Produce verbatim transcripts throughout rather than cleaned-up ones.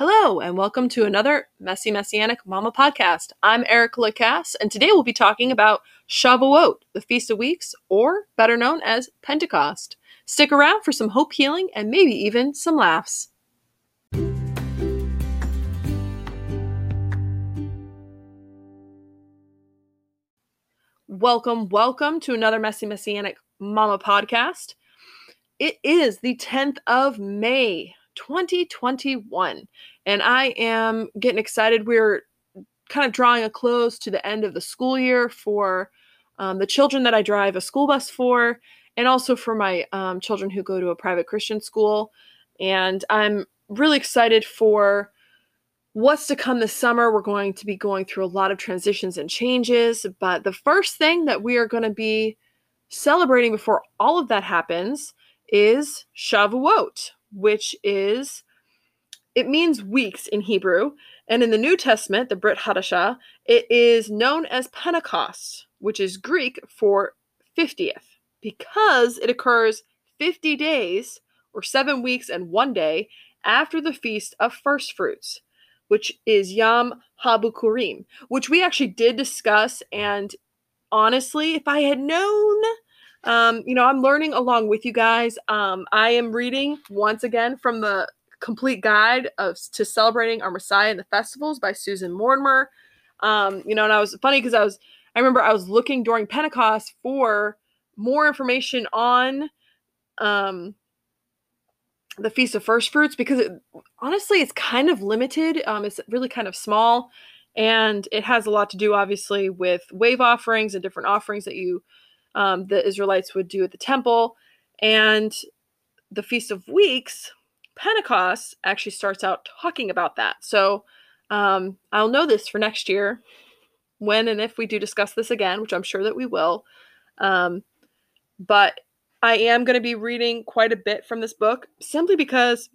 Hello, and welcome to another Messy Messianic Mama podcast. I'm Erica Lacasse, and today we'll be talking about Shavuot, the Feast of Weeks, or better known as Pentecost. Stick around for some hope healing and maybe even some laughs. Welcome, welcome to another Messy Messianic Mama podcast. It is the tenth of May. twenty twenty-one. And I am getting excited. We're kind of drawing a close to the end of the school year for um, the children that I drive a school bus for, and also for my um, children who go to a private Christian school. And I'm really excited for what's to come this summer. We're going to be going through a lot of transitions and changes, but the first thing that we are going to be celebrating before all of that happens is Shavuot, which is, it means weeks in Hebrew. And in the New Testament, the Brit Hadasha, it is known as Pentecost, which is Greek for fiftieth, because it occurs fifty days, or seven weeks and one day, after the Feast of First Fruits, which is Yom HaBikkurim, which we actually did discuss. And honestly, if I had known... Um, you know, I'm learning along with you guys. Um, I am reading once again from the complete guide of to celebrating our Messiah and the festivals by Susan Mortimer. Um, you know, and I was funny because I was, I remember I was looking during Pentecost for more information on um, the Feast of First Fruits, because it, honestly, it's kind of limited. Um, it's really kind of small, and it has a lot to do, obviously, with wave offerings and different offerings that you Um, the Israelites would do at the temple. And the Feast of Weeks, Pentecost, actually starts out talking about that. So um, I'll know this for next year when and if we do discuss this again, which I'm sure that we will. Um, but I am going to be reading quite a bit from this book, simply because,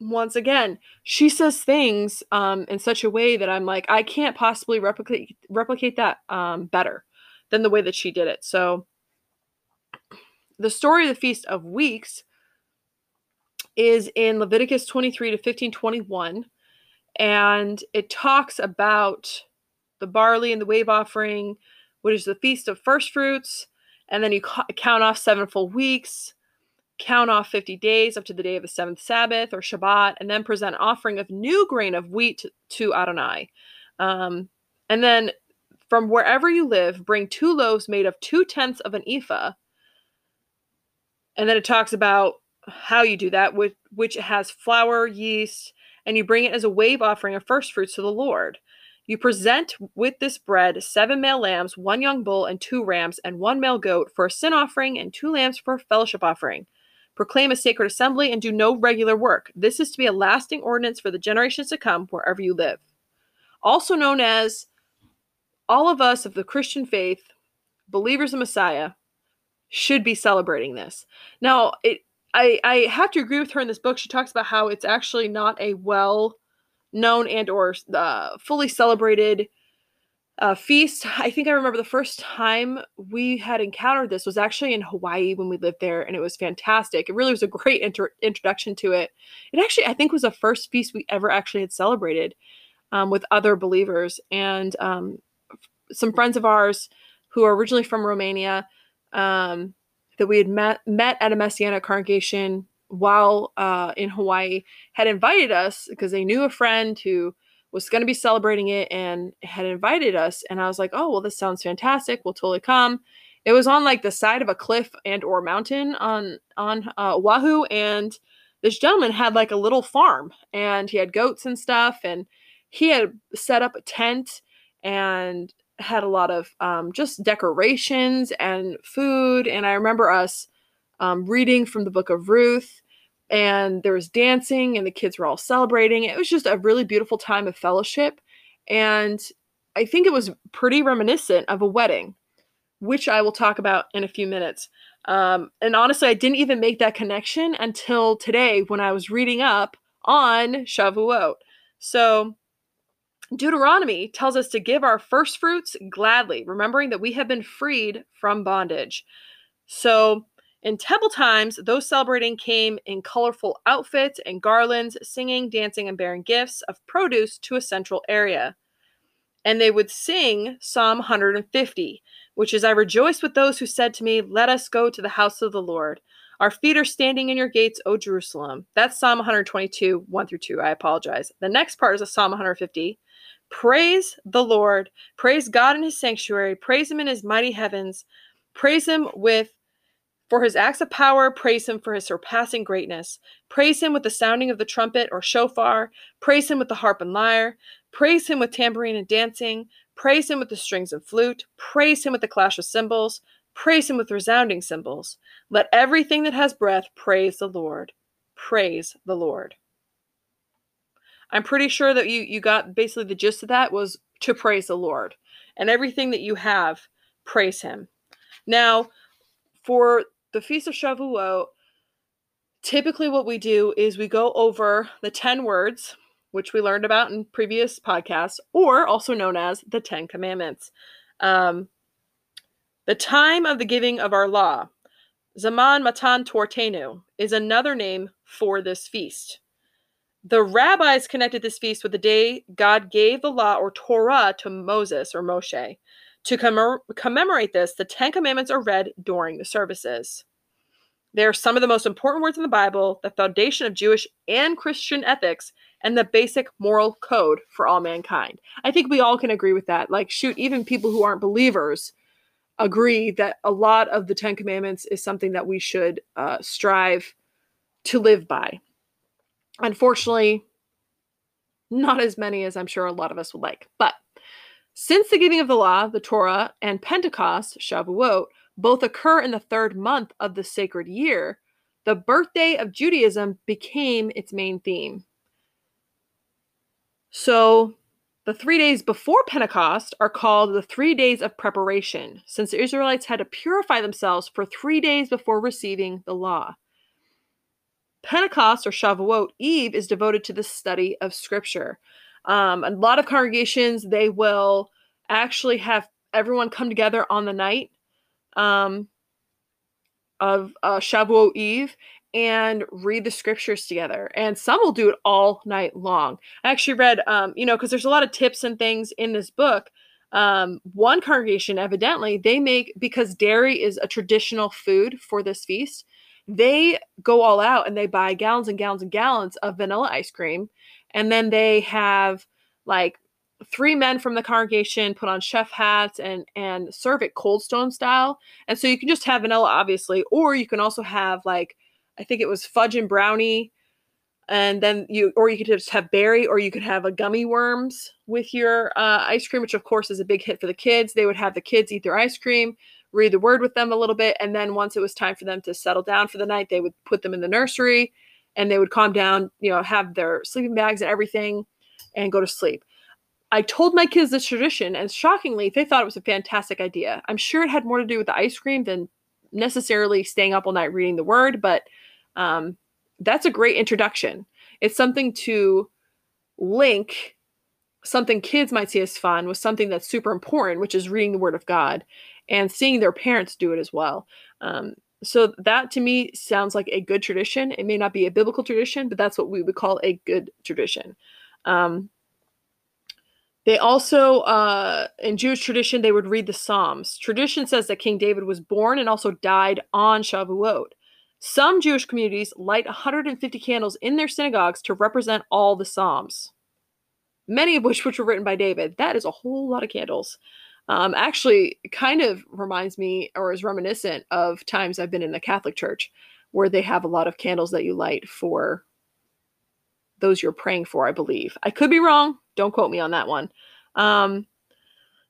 once again, she says things um, in such a way that I'm like, I can't possibly replicate replicate that um, better than the way that she did it. So the story of the Feast of Weeks is in Leviticus twenty-three to fifteen twenty-one, and it talks about the barley and the wave offering, which is the Feast of First Fruits, and then you ca- count off seven full weeks, count off fifty days up to the day of the seventh Sabbath or Shabbat, and then present an offering of new grain of wheat to Adonai. Um, and then From wherever you live, bring two loaves made of two-tenths of an ephah. And then it talks about how you do that, which, which has flour, yeast, and you bring it as a wave offering of first fruits to the Lord. You present with this bread seven male lambs, one young bull, and two rams, and one male goat for a sin offering, and two lambs for a fellowship offering. Proclaim a sacred assembly and do no regular work. This is to be a lasting ordinance for the generations to come wherever you live. Also known as all of us of the Christian faith, believers in Messiah, should be celebrating this. Now, it, I, I have to agree with her in this book. She talks about how it's actually not a well-known and or uh, fully celebrated uh, feast. I think I remember the first time we had encountered this was actually in Hawaii when we lived there, and it was fantastic. It really was a great inter- introduction to it. It actually, I think, was the first feast we ever actually had celebrated um, with other believers. And um some friends of ours who are originally from Romania um, that we had met, met at a Messianic congregation while uh, in Hawaii had invited us because they knew a friend who was going to be celebrating it and had invited us. And I was like, oh, well, this sounds fantastic. We'll totally come. It was on like the side of a cliff and or mountain on, on uh, Oahu. And this gentleman had like a little farm, and he had goats and stuff. And he had set up a tent and had a lot of um, just decorations and food. And I remember us um, reading from the book of Ruth, and there was dancing, and the kids were all celebrating. It was just a really beautiful time of fellowship. And I think it was pretty reminiscent of a wedding, which I will talk about in a few minutes. Um, and honestly, I didn't even make that connection until today when I was reading up on Shavuot. So Deuteronomy tells us to give our first fruits gladly, remembering that we have been freed from bondage. So In temple times, those celebrating came in colorful outfits and garlands, singing, dancing, and bearing gifts of produce to a central area. And they would sing Psalm one hundred fifty, which is, "I rejoice with those who said to me, 'Let us go to the house of the Lord.' Our feet are standing in your gates, O Jerusalem." That's Psalm one twenty-two, one through two. I apologize. The next part is a Psalm one hundred fifty. Praise the Lord. Praise God in his sanctuary. Praise him in his mighty heavens. Praise him with for his acts of power. Praise him for his surpassing greatness. Praise him with the sounding of the trumpet or shofar. Praise him with the harp and lyre. Praise him with tambourine and dancing. Praise him with the strings and flute. Praise him with the clash of cymbals. Praise him with resounding cymbals. Let everything that has breath praise the Lord. Praise the Lord. I'm pretty sure that you, you got basically the gist of that was to praise the Lord. And everything that you have, praise him. Now, for the Feast of Shavuot, typically what we do is we go over the ten words, which we learned about in previous podcasts, or also known as the Ten Commandments. Um, the time of the giving of our law, Zaman Matan Toratenu, is another name for this feast. The rabbis connected this feast with the day God gave the law or Torah to Moses or Moshe. To commem- commemorate this, the Ten Commandments are read during the services. They are some of the most important words in the Bible, the foundation of Jewish and Christian ethics, and the basic moral code for all mankind. I think we all can agree with that. Like, shoot, even people who aren't believers agree that a lot of the Ten Commandments is something that we should uh, strive to live by. Unfortunately, not as many as I'm sure a lot of us would like. But since the giving of the law, the Torah, and Pentecost, Shavuot, both occur in the third month of the sacred year, the birthday of Judaism became its main theme. So the three days before Pentecost are called the three days of preparation, since the Israelites had to purify themselves for three days before receiving the law. Pentecost, or Shavuot Eve, is devoted to the study of Scripture. Um, a lot of congregations, they will actually have everyone come together on the night um, of uh, Shavuot Eve and read the scriptures together. And some will do it all night long. I actually read, um, you know, because there's a lot of tips and things in this book. Um, one congregation, evidently, they make, because dairy is a traditional food for this feast, they go all out and they buy gallons and gallons and gallons of vanilla ice cream. And then they have like three men from the congregation put on chef hats and, and serve it Cold Stone style. And so you can just have vanilla, obviously, or you can also have like, I think it was fudge and brownie, and then you, or you could just have berry, or you could have a gummy worms with your uh, ice cream, which of course is a big hit for the kids. They would have the kids eat their ice cream, read the word with them a little bit. And then once it was time for them to settle down for the night, they would put them in the nursery and they would calm down, you know, have their sleeping bags and everything and go to sleep. I told my kids this tradition, and shockingly, they thought it was a fantastic idea. I'm sure it had more to do with the ice cream than necessarily staying up all night reading the word, but Um, that's a great introduction. It's something to link something kids might see as fun with something that's super important, which is reading the Word of God and seeing their parents do it as well. Um, so that to me sounds like a good tradition. It may not be a biblical tradition, but that's what we would call a good tradition. Um, they also, uh, in Jewish tradition, they would read the Psalms. Tradition says that King David was born and also died on Shavuot. Some Jewish communities light one hundred fifty candles in their synagogues to represent all the Psalms, many of which, which were written by David. That is a whole lot of candles. Um, actually, it kind of reminds me or is reminiscent of times I've been in the Catholic Church where they have a lot of candles that you light for those you're praying for, I believe. I could be wrong. Don't quote me on that one. Um,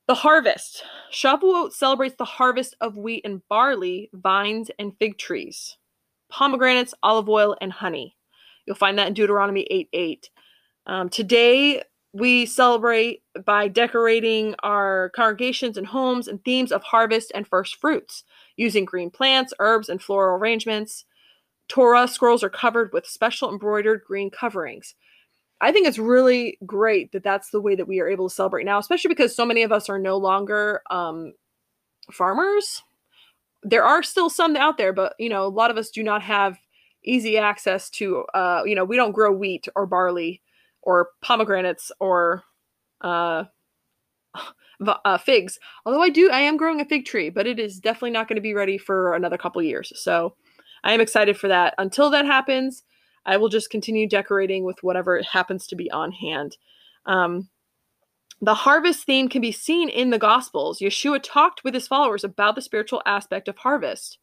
The harvest. Shavuot celebrates the harvest of wheat and barley, vines and fig trees, pomegranates, olive oil, and honey. You'll find that in Deuteronomy eight eight. Um, today, we celebrate by decorating our congregations and homes in themes of harvest and first fruits, using green plants, herbs, and floral arrangements. Torah scrolls are covered with special embroidered green coverings. I think it's really great that that's the way that we are able to celebrate now, especially because so many of us are no longer um, farmers there are still some out there, but, you know, a lot of us do not have easy access to, uh, you know, we don't grow wheat or barley or pomegranates or uh, uh, figs. Although I do, I am growing a fig tree, but it is definitely not going to be ready for another couple years. So I am excited for that. Until that happens, I will just continue decorating with whatever happens to be on hand. Um, the harvest theme can be seen in the Gospels. Yeshua talked with his followers about the spiritual aspect of harvest,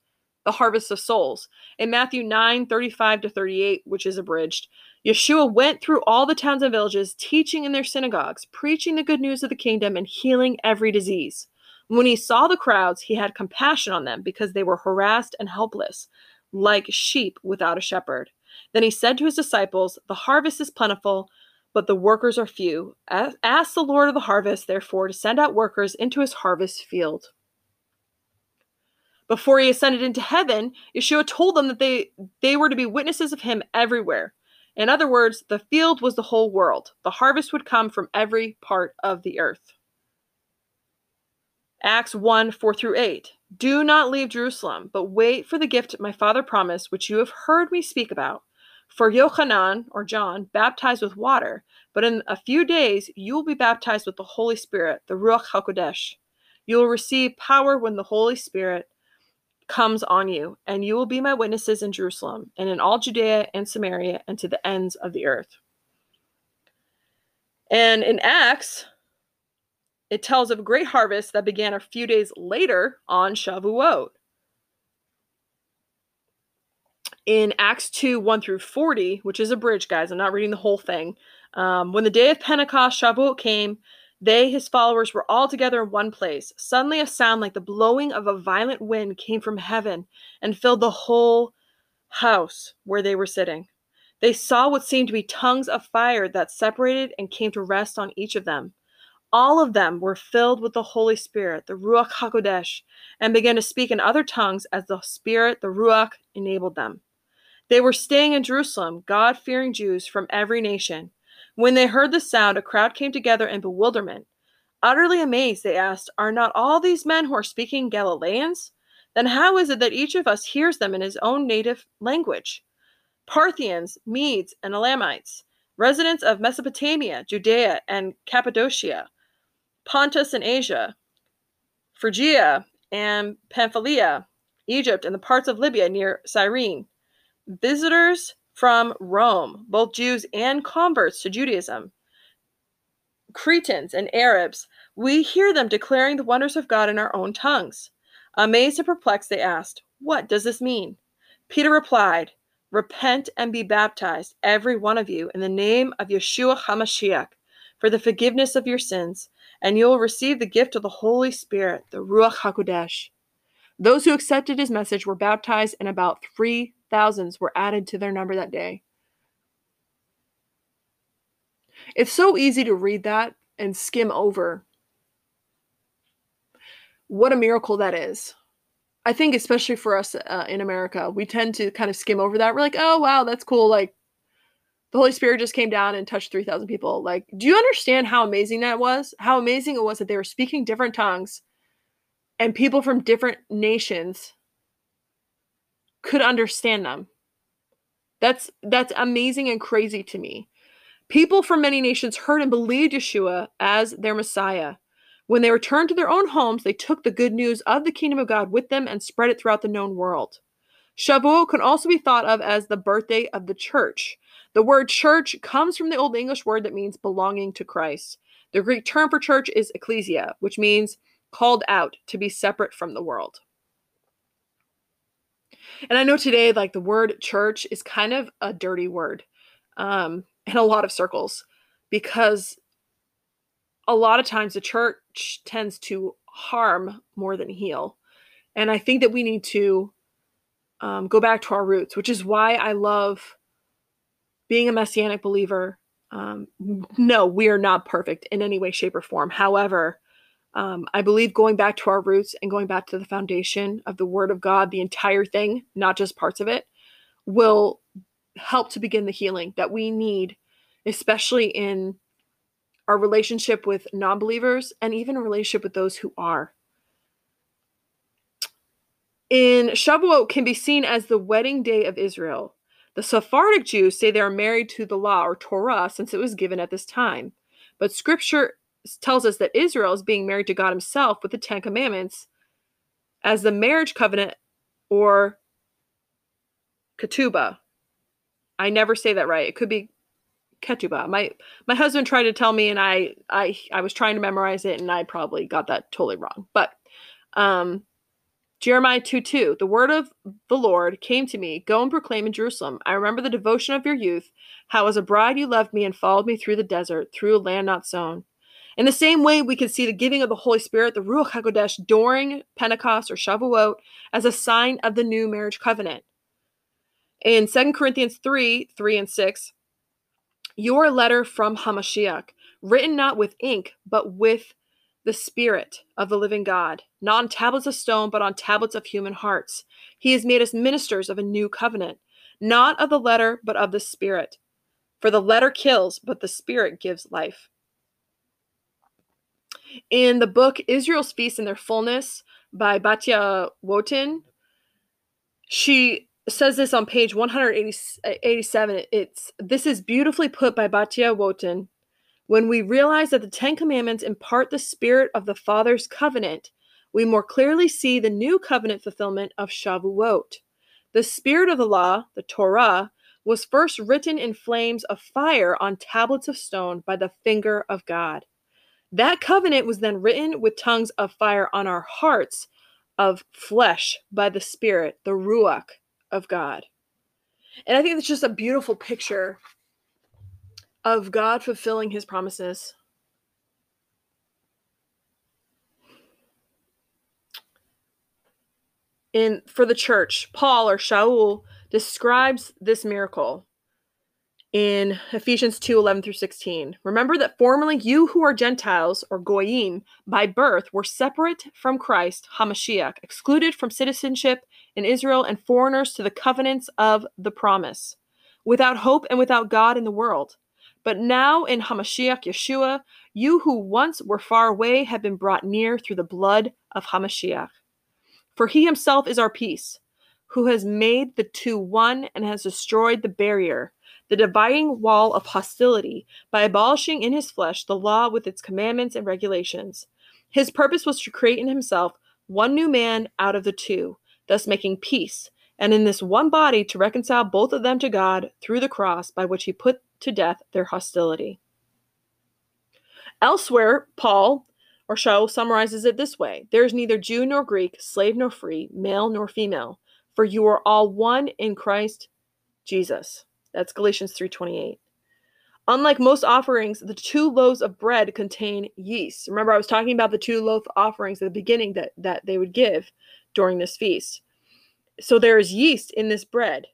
the harvest of souls. In Matthew nine, thirty-five to thirty-eight, which is abridged, Yeshua went through all the towns and villages, teaching in their synagogues, preaching the good news of the kingdom, and healing every disease. When he saw the crowds, he had compassion on them because they were harassed and helpless, like sheep without a shepherd. Then he said to his disciples, "The harvest is plentiful, but the workers are few. Ask the Lord of the harvest, therefore, to send out workers into his harvest field." Before he ascended into heaven, Yeshua told them that they, they were to be witnesses of him everywhere. In other words, the field was the whole world. The harvest would come from every part of the earth. Acts one, four through eight. "Do not leave Jerusalem, but wait for the gift my Father promised, which you have heard me speak about. For Yohanan, or John, baptized with water, but in a few days you will be baptized with the Holy Spirit, the Ruach HaKodesh. You will receive power when the Holy Spirit comes on you, and you will be my witnesses in Jerusalem, and in all Judea and Samaria, and to the ends of the earth." And in Acts, it tells of a great harvest that began a few days later on Shavuot. In Acts two, one through forty, which is abridged, guys, I'm not reading the whole thing. Um, when the day of Pentecost, Shavuot, came, they, his followers, were all together in one place. Suddenly a sound like the blowing of a violent wind came from heaven and filled the whole house where they were sitting. They saw what seemed to be tongues of fire that separated and came to rest on each of them. All of them were filled with the Holy Spirit, the Ruach HaKodesh, and began to speak in other tongues as the Spirit, the Ruach, enabled them. They were staying in Jerusalem, God-fearing Jews from every nation. When they heard the sound, a crowd came together in bewilderment. Utterly amazed, they asked, "Are not all these men who are speaking Galileans? Then how is it that each of us hears them in his own native language? Parthians, Medes, and Elamites, residents of Mesopotamia, Judea, and Cappadocia, Pontus and Asia, Phrygia and Pamphylia, Egypt, and the parts of Libya near Cyrene, visitors from Rome, both Jews and converts to Judaism, Cretans and Arabs, we hear them declaring the wonders of God in our own tongues." Amazed and perplexed, they asked, "What does this mean?" Peter replied, "Repent and be baptized, every one of you, in the name of Yeshua HaMashiach, for the forgiveness of your sins, and you will receive the gift of the Holy Spirit, the Ruach HaKodesh." Those who accepted his message were baptized, and about three thousands were added to their number that day. It's so easy to read that and skim over. What a miracle that is. I think especially for us uh, in America, we tend to kind of skim over that. We're like, oh, wow, that's cool. Like, the Holy Spirit just came down and touched three thousand people. Like, do you understand how amazing that was? How amazing it was that they were speaking different tongues and people from different nations could understand them. That's that's amazing and crazy to me. People from many nations heard and believed Yeshua as their Messiah. When they returned to their own homes, they took the good news of the kingdom of God with them and spread it throughout the known world. Shavuot can also be thought of as the birthday of the church. The word church comes from the Old English word that means belonging to Christ. The Greek term for church is ecclesia, which means called out, to be separate from the world. And I know today, like, the word church is kind of a dirty word um, in a lot of circles, because a lot of times the church tends to harm more than heal. And I think that we need to um, go back to our roots, which is why I love being a Messianic believer. Um, no, we are not perfect in any way, shape, or form. However, Um, I believe going back to our roots and going back to the foundation of the Word of God, the entire thing, not just parts of it, will help to begin the healing that we need, especially in our relationship with non-believers and even a relationship with those who are. in Shavuot can be seen as the wedding day of Israel. The Sephardic Jews say they are married to the law or Torah since it was given at this time. But scripture tells us that Israel is being married to God himself with the Ten Commandments as the marriage covenant or ketubah. I never say that right. It could be ketubah. My my husband tried to tell me, and I, I I was trying to memorize it, and I probably got that totally wrong. But um, Jeremiah two two, the word of the Lord came to me, go and proclaim in Jerusalem. I remember the devotion of your youth, how as a bride you loved me and followed me through the desert, through a land not sown. In the same way, we can see the giving of the Holy Spirit, the Ruach HaKodesh, during Pentecost or Shavuot as a sign of the new marriage covenant. In Second Corinthians three, three and six, your letter from HaMashiach, written not with ink, but with the Spirit of the living God, not on tablets of stone, but on tablets of human hearts. He has made us ministers of a new covenant, not of the letter, but of the Spirit. For the letter kills, but the Spirit gives life. In the book Israel's Feast in Their Fullness by Batya Wootten, she says this on page one eighty-seven. It's, this is beautifully put by Batya Wootten. When we realize that the Ten Commandments impart the spirit of the Father's covenant, we more clearly see the new covenant fulfillment of Shavuot. The spirit of the law, the Torah, was first written in flames of fire on tablets of stone by the finger of God. That covenant was then written with tongues of fire on our hearts of flesh by the Spirit, the Ruach of God. And I think it's just a beautiful picture of God fulfilling his promises. In, for the church, Paul or Shaul describes this miracle in Ephesians two eleven through sixteen. Remember that formerly you who are Gentiles or Goyim by birth were separate from Christ, HaMashiach, excluded from citizenship in Israel and foreigners to the covenants of the promise, without hope and without God in the world. But now in HaMashiach Yeshua, you who once were far away have been brought near through the blood of HaMashiach. For he himself is our peace, who has made the two one and has destroyed the barrier, the dividing wall of hostility, by abolishing in his flesh the law with its commandments and regulations. His purpose was to create in himself one new man out of the two, thus making peace, and in this one body to reconcile both of them to God through the cross, by which he put to death their hostility. Elsewhere, Paul or Shaul summarizes it this way: there is neither Jew nor Greek, slave nor free, male nor female, for you are all one in Christ Jesus. That's Galatians three twenty-eight. Unlike most offerings, the two loaves of bread contain yeast. Remember, I was talking about the two loaf offerings at the beginning that, that they would give during this feast. So there is yeast in this bread.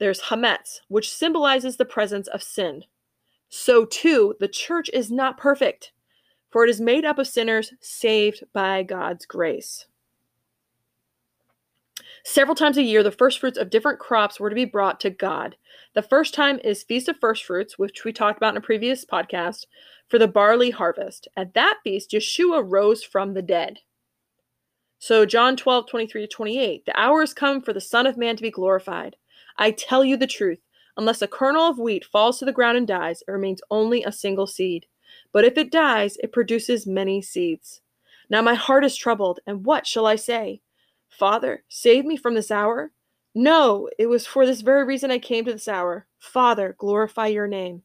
There's hametz, which symbolizes the presence of sin. So too, the church is not perfect, for it is made up of sinners saved by God's grace. Several times a year, the first fruits of different crops were to be brought to God. The first time is Feast of First Fruits, which we talked about in a previous podcast, for the barley harvest. At that feast, Yeshua rose from the dead. So John twelve, twenty-three to twenty-eight, the hour is come for the Son of Man to be glorified. I tell you the truth, unless a kernel of wheat falls to the ground and dies, it remains only a single seed. But if it dies, it produces many seeds. Now my heart is troubled, and what shall I say? Father, save me from this hour? No, it was for this very reason I came to this hour. Father, glorify your name.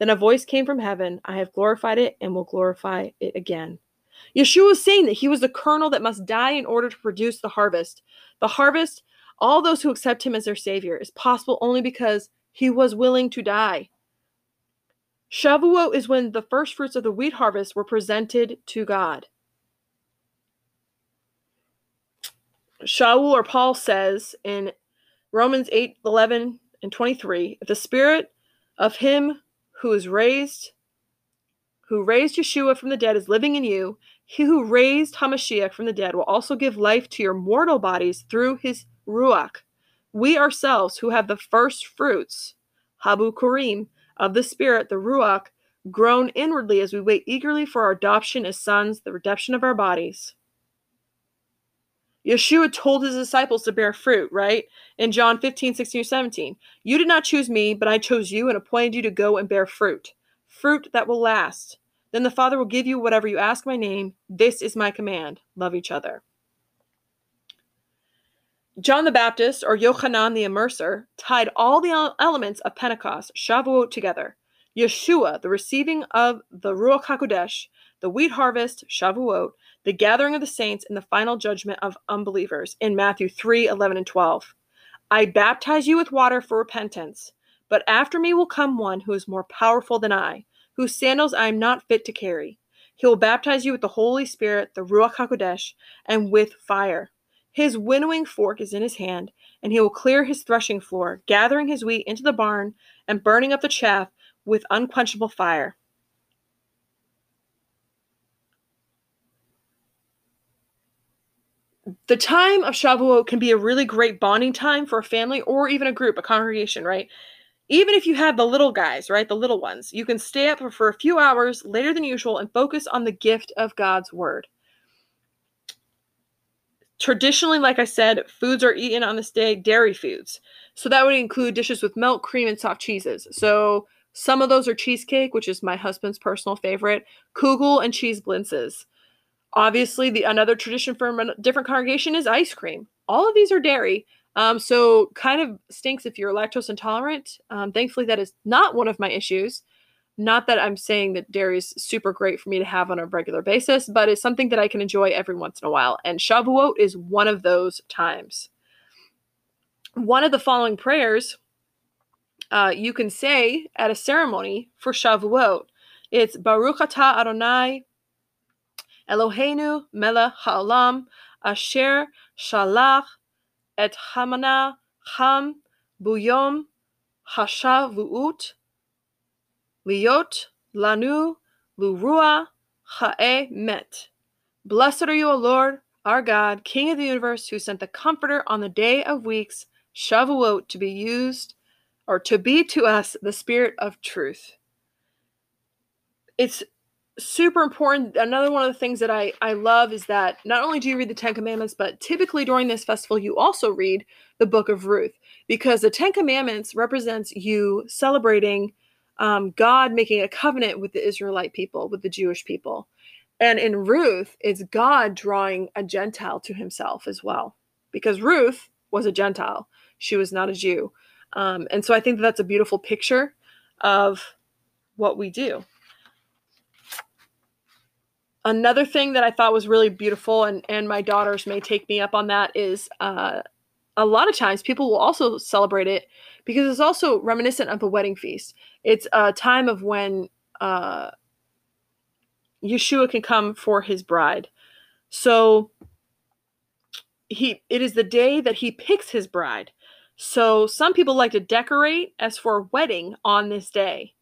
Then a voice came from heaven. I have glorified it and will glorify it again. Yeshua was saying that he was the kernel that must die in order to produce the harvest. The harvest, all those who accept him as their savior, is possible only because he was willing to die. Shavuot is when the first fruits of the wheat harvest were presented to God. Shaul or Paul says in Romans eight, eleven, and twenty-three, if the spirit of him who is raised, who raised Yeshua from the dead is living in you, he who raised HaMashiach from the dead will also give life to your mortal bodies through his Ruach. We ourselves who have the first fruits, HaBikkurim, of the Spirit, the Ruach, groan inwardly as we wait eagerly for our adoption as sons, the redemption of our bodies. Yeshua told his disciples to bear fruit, right? In John fifteen, sixteen, or seventeen. You did not choose me, but I chose you and appointed you to go and bear fruit. Fruit that will last. Then the Father will give you whatever you ask my name. This is my command. Love each other. John the Baptist, or Yohanan the Immerser, tied all the elements of Pentecost, Shavuot, together. Yeshua, the receiving of the Ruach HaKodesh, the wheat harvest, Shavuot, the gathering of the saints, and the final judgment of unbelievers in Matthew three, eleven, and twelve. I baptize you with water for repentance, but after me will come one who is more powerful than I, whose sandals I am not fit to carry. He will baptize you with the Holy Spirit, the Ruach HaKodesh, and with fire. His winnowing fork is in his hand, and he will clear his threshing floor, gathering his wheat into the barn and burning up the chaff with unquenchable fire. The time of Shavuot can be a really great bonding time for a family or even a group, a congregation, right? Even if you have the little guys, right, the little ones, you can stay up for a few hours later than usual and focus on the gift of God's word. Traditionally, like I said, foods are eaten on this day, dairy foods. So that would include dishes with milk, cream, and soft cheeses. So some of those are cheesecake, which is my husband's personal favorite, kugel, and cheese blintzes. Obviously, the another tradition from a different congregation is ice cream. All of these are dairy. Um, so kind of stinks if you're lactose intolerant. Um, thankfully, that is not one of my issues. Not that I'm saying that dairy is super great for me to have on a regular basis, but it's something that I can enjoy every once in a while. And Shavuot is one of those times. One of the following prayers uh, you can say at a ceremony for Shavuot. It's Baruch Atah Adonai, Elohenu mela haolam, Asher shalach et hamana ham buyom hashavuot. Liot lanu lurua ha'e met. Blessed are you, O Lord, our God, King of the universe, who sent the Comforter on the day of weeks, Shavuot, to be used, or to be to us, the Spirit of truth. It's super important. Another one of the things that I, I love is that not only do you read the Ten Commandments, but typically during this festival, you also read the Book of Ruth, because the Ten Commandments represents you celebrating Um, God making a covenant with the Israelite people, with the Jewish people. And in Ruth, it's God drawing a Gentile to himself as well, because Ruth was a Gentile. She was not a Jew. Um, and so I think that that's a beautiful picture of what we do. Another thing that I thought was really beautiful, and, and my daughters may take me up on that, is uh, a lot of times people will also celebrate it because it's also reminiscent of the wedding feast. It's a time of when uh, Yeshua can come for his bride. So he it is the day that he picks his bride. So some people like to decorate as for a wedding on this day.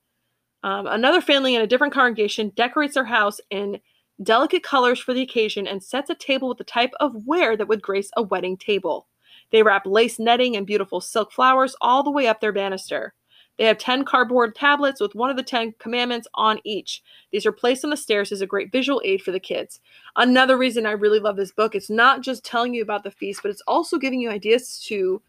Um, another family in a different congregation decorates their house in delicate colors for the occasion and sets a table with the type of wear that would grace a wedding table. They wrap lace netting and beautiful silk flowers all the way up their banister. They have ten cardboard tablets with one of the Ten Commandments on each. These are placed on the stairs as a great visual aid for the kids. Another reason I really love this book, it's not just telling you about the feast, but it's also giving you ideas to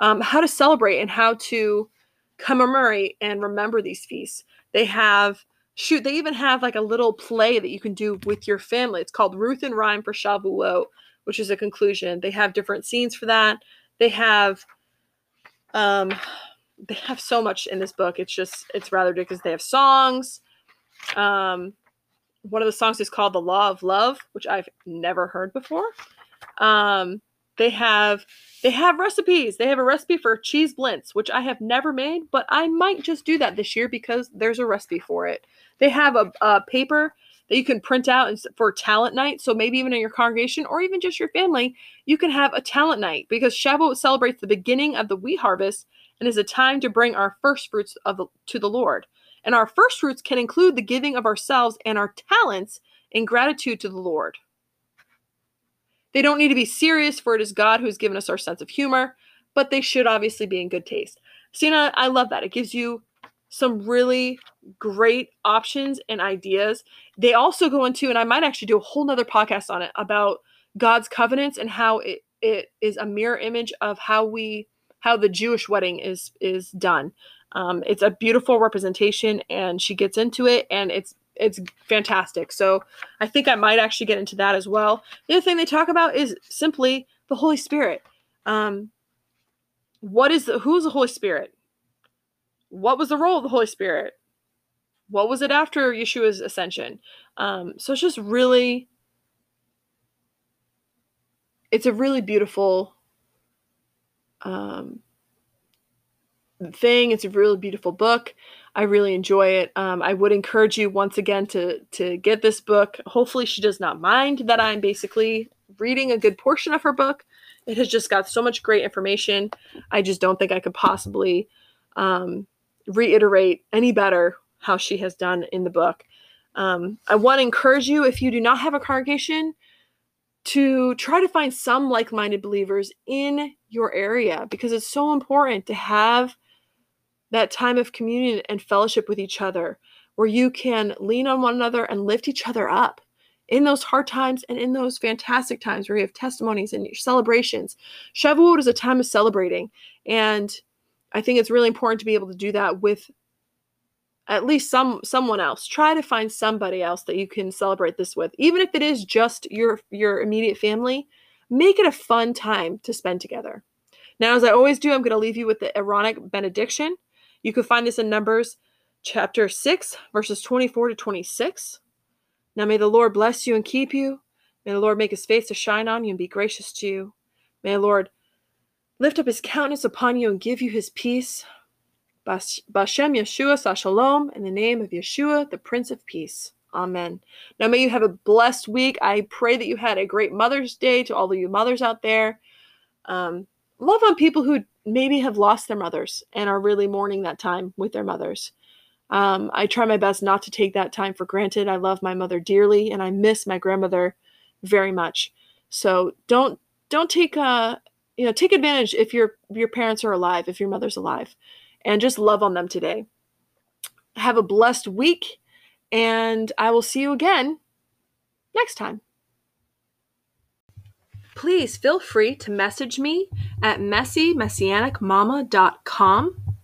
um, how to celebrate and how to commemorate and remember these feasts. They have, shoot, they even have like a little play that you can do with your family. It's called Ruth and Rhyme for Shavuot, which is a conclusion. They have different scenes for that. They have, um, they have so much in this book. It's just, it's rather ridiculous. They have songs. Um, one of the songs is called The Law of Love, which I've never heard before. Um, they have, they have recipes. They have a recipe for cheese blintz, which I have never made, but I might just do that this year because there's a recipe for it. They have a, a paper that you can print out for talent night. So maybe even in your congregation or even just your family, you can have a talent night, because Shavuot celebrates the beginning of the wheat harvest and is a time to bring our first fruits of the, to the Lord. And our first fruits can include the giving of ourselves and our talents in gratitude to the Lord. They don't need to be serious, for it is God who has given us our sense of humor, but they should obviously be in good taste. Sina, I love that. It gives you some really great options and ideas. They also go into, and I might actually do a whole nother podcast on it, about God's covenants and how it, it is a mirror image of how we how the Jewish wedding is is done. Um, it's a beautiful representation, and she gets into it, and it's it's fantastic. So I think I might actually get into that as well. The other thing they talk about is simply the Holy Spirit. Um, what is the, who's the Holy Spirit? What was the role of the Holy Spirit? What was it after Yeshua's ascension? Um, so it's just really, it's a really beautiful um, thing. It's a really beautiful book. I really enjoy it. Um, I would encourage you once again to, to get this book. Hopefully she does not mind that I'm basically reading a good portion of her book. It has just got so much great information. I just don't think I could possibly um, reiterate any better how she has done in the book. Um, I want to encourage you, if you do not have a congregation, to try to find some like-minded believers in your area, because it's so important to have that time of communion and fellowship with each other, where you can lean on one another and lift each other up in those hard times and in those fantastic times where you have testimonies and your celebrations. Shavuot is a time of celebrating, and I think it's really important to be able to do that with at least some someone else. Try to find somebody else that you can celebrate this with. Even if it is just your, your immediate family, make it a fun time to spend together. Now, as I always do, I'm going to leave you with the Aaronic benediction. You can find this in Numbers chapter six, verses twenty-four to twenty-six. Now may the Lord bless you and keep you. May the Lord make his face to shine on you and be gracious to you. May the Lord lift up his countenance upon you and give you his peace. Bas b'ashem Yeshua Sashalom, in the name of Yeshua, the Prince of Peace. Amen. Now may you have a blessed week. I pray that you had a great Mother's Day to all of you mothers out there. Um, love on people who maybe have lost their mothers and are really mourning that time with their mothers. Um, I try my best not to take that time for granted. I love my mother dearly, and I miss my grandmother very much. So don't don't take uh you know take advantage if your your parents are alive, if your mother's alive, and just love on them today. Have a blessed week, and I will see you again next time. Please feel free to message me at messy messianic mama dot com,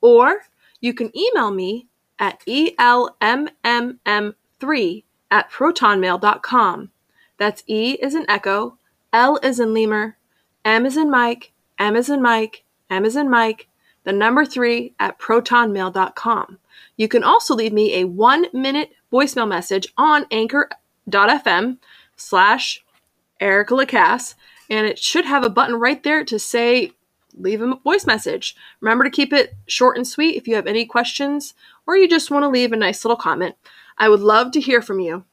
or you can email me at E L M M M three at protonmail dot com. That's E is in Echo, L is in Lemur, M is in Mike, M is in Mike, M is in Mike, the number three at protonmail dot com. You can also leave me a one-minute voicemail message on Anchor dot F M slash Erica Lacasse, and it should have a button right there to say leave a voice message. Remember to keep it short and sweet if you have any questions or you just want to leave a nice little comment. I would love to hear from you.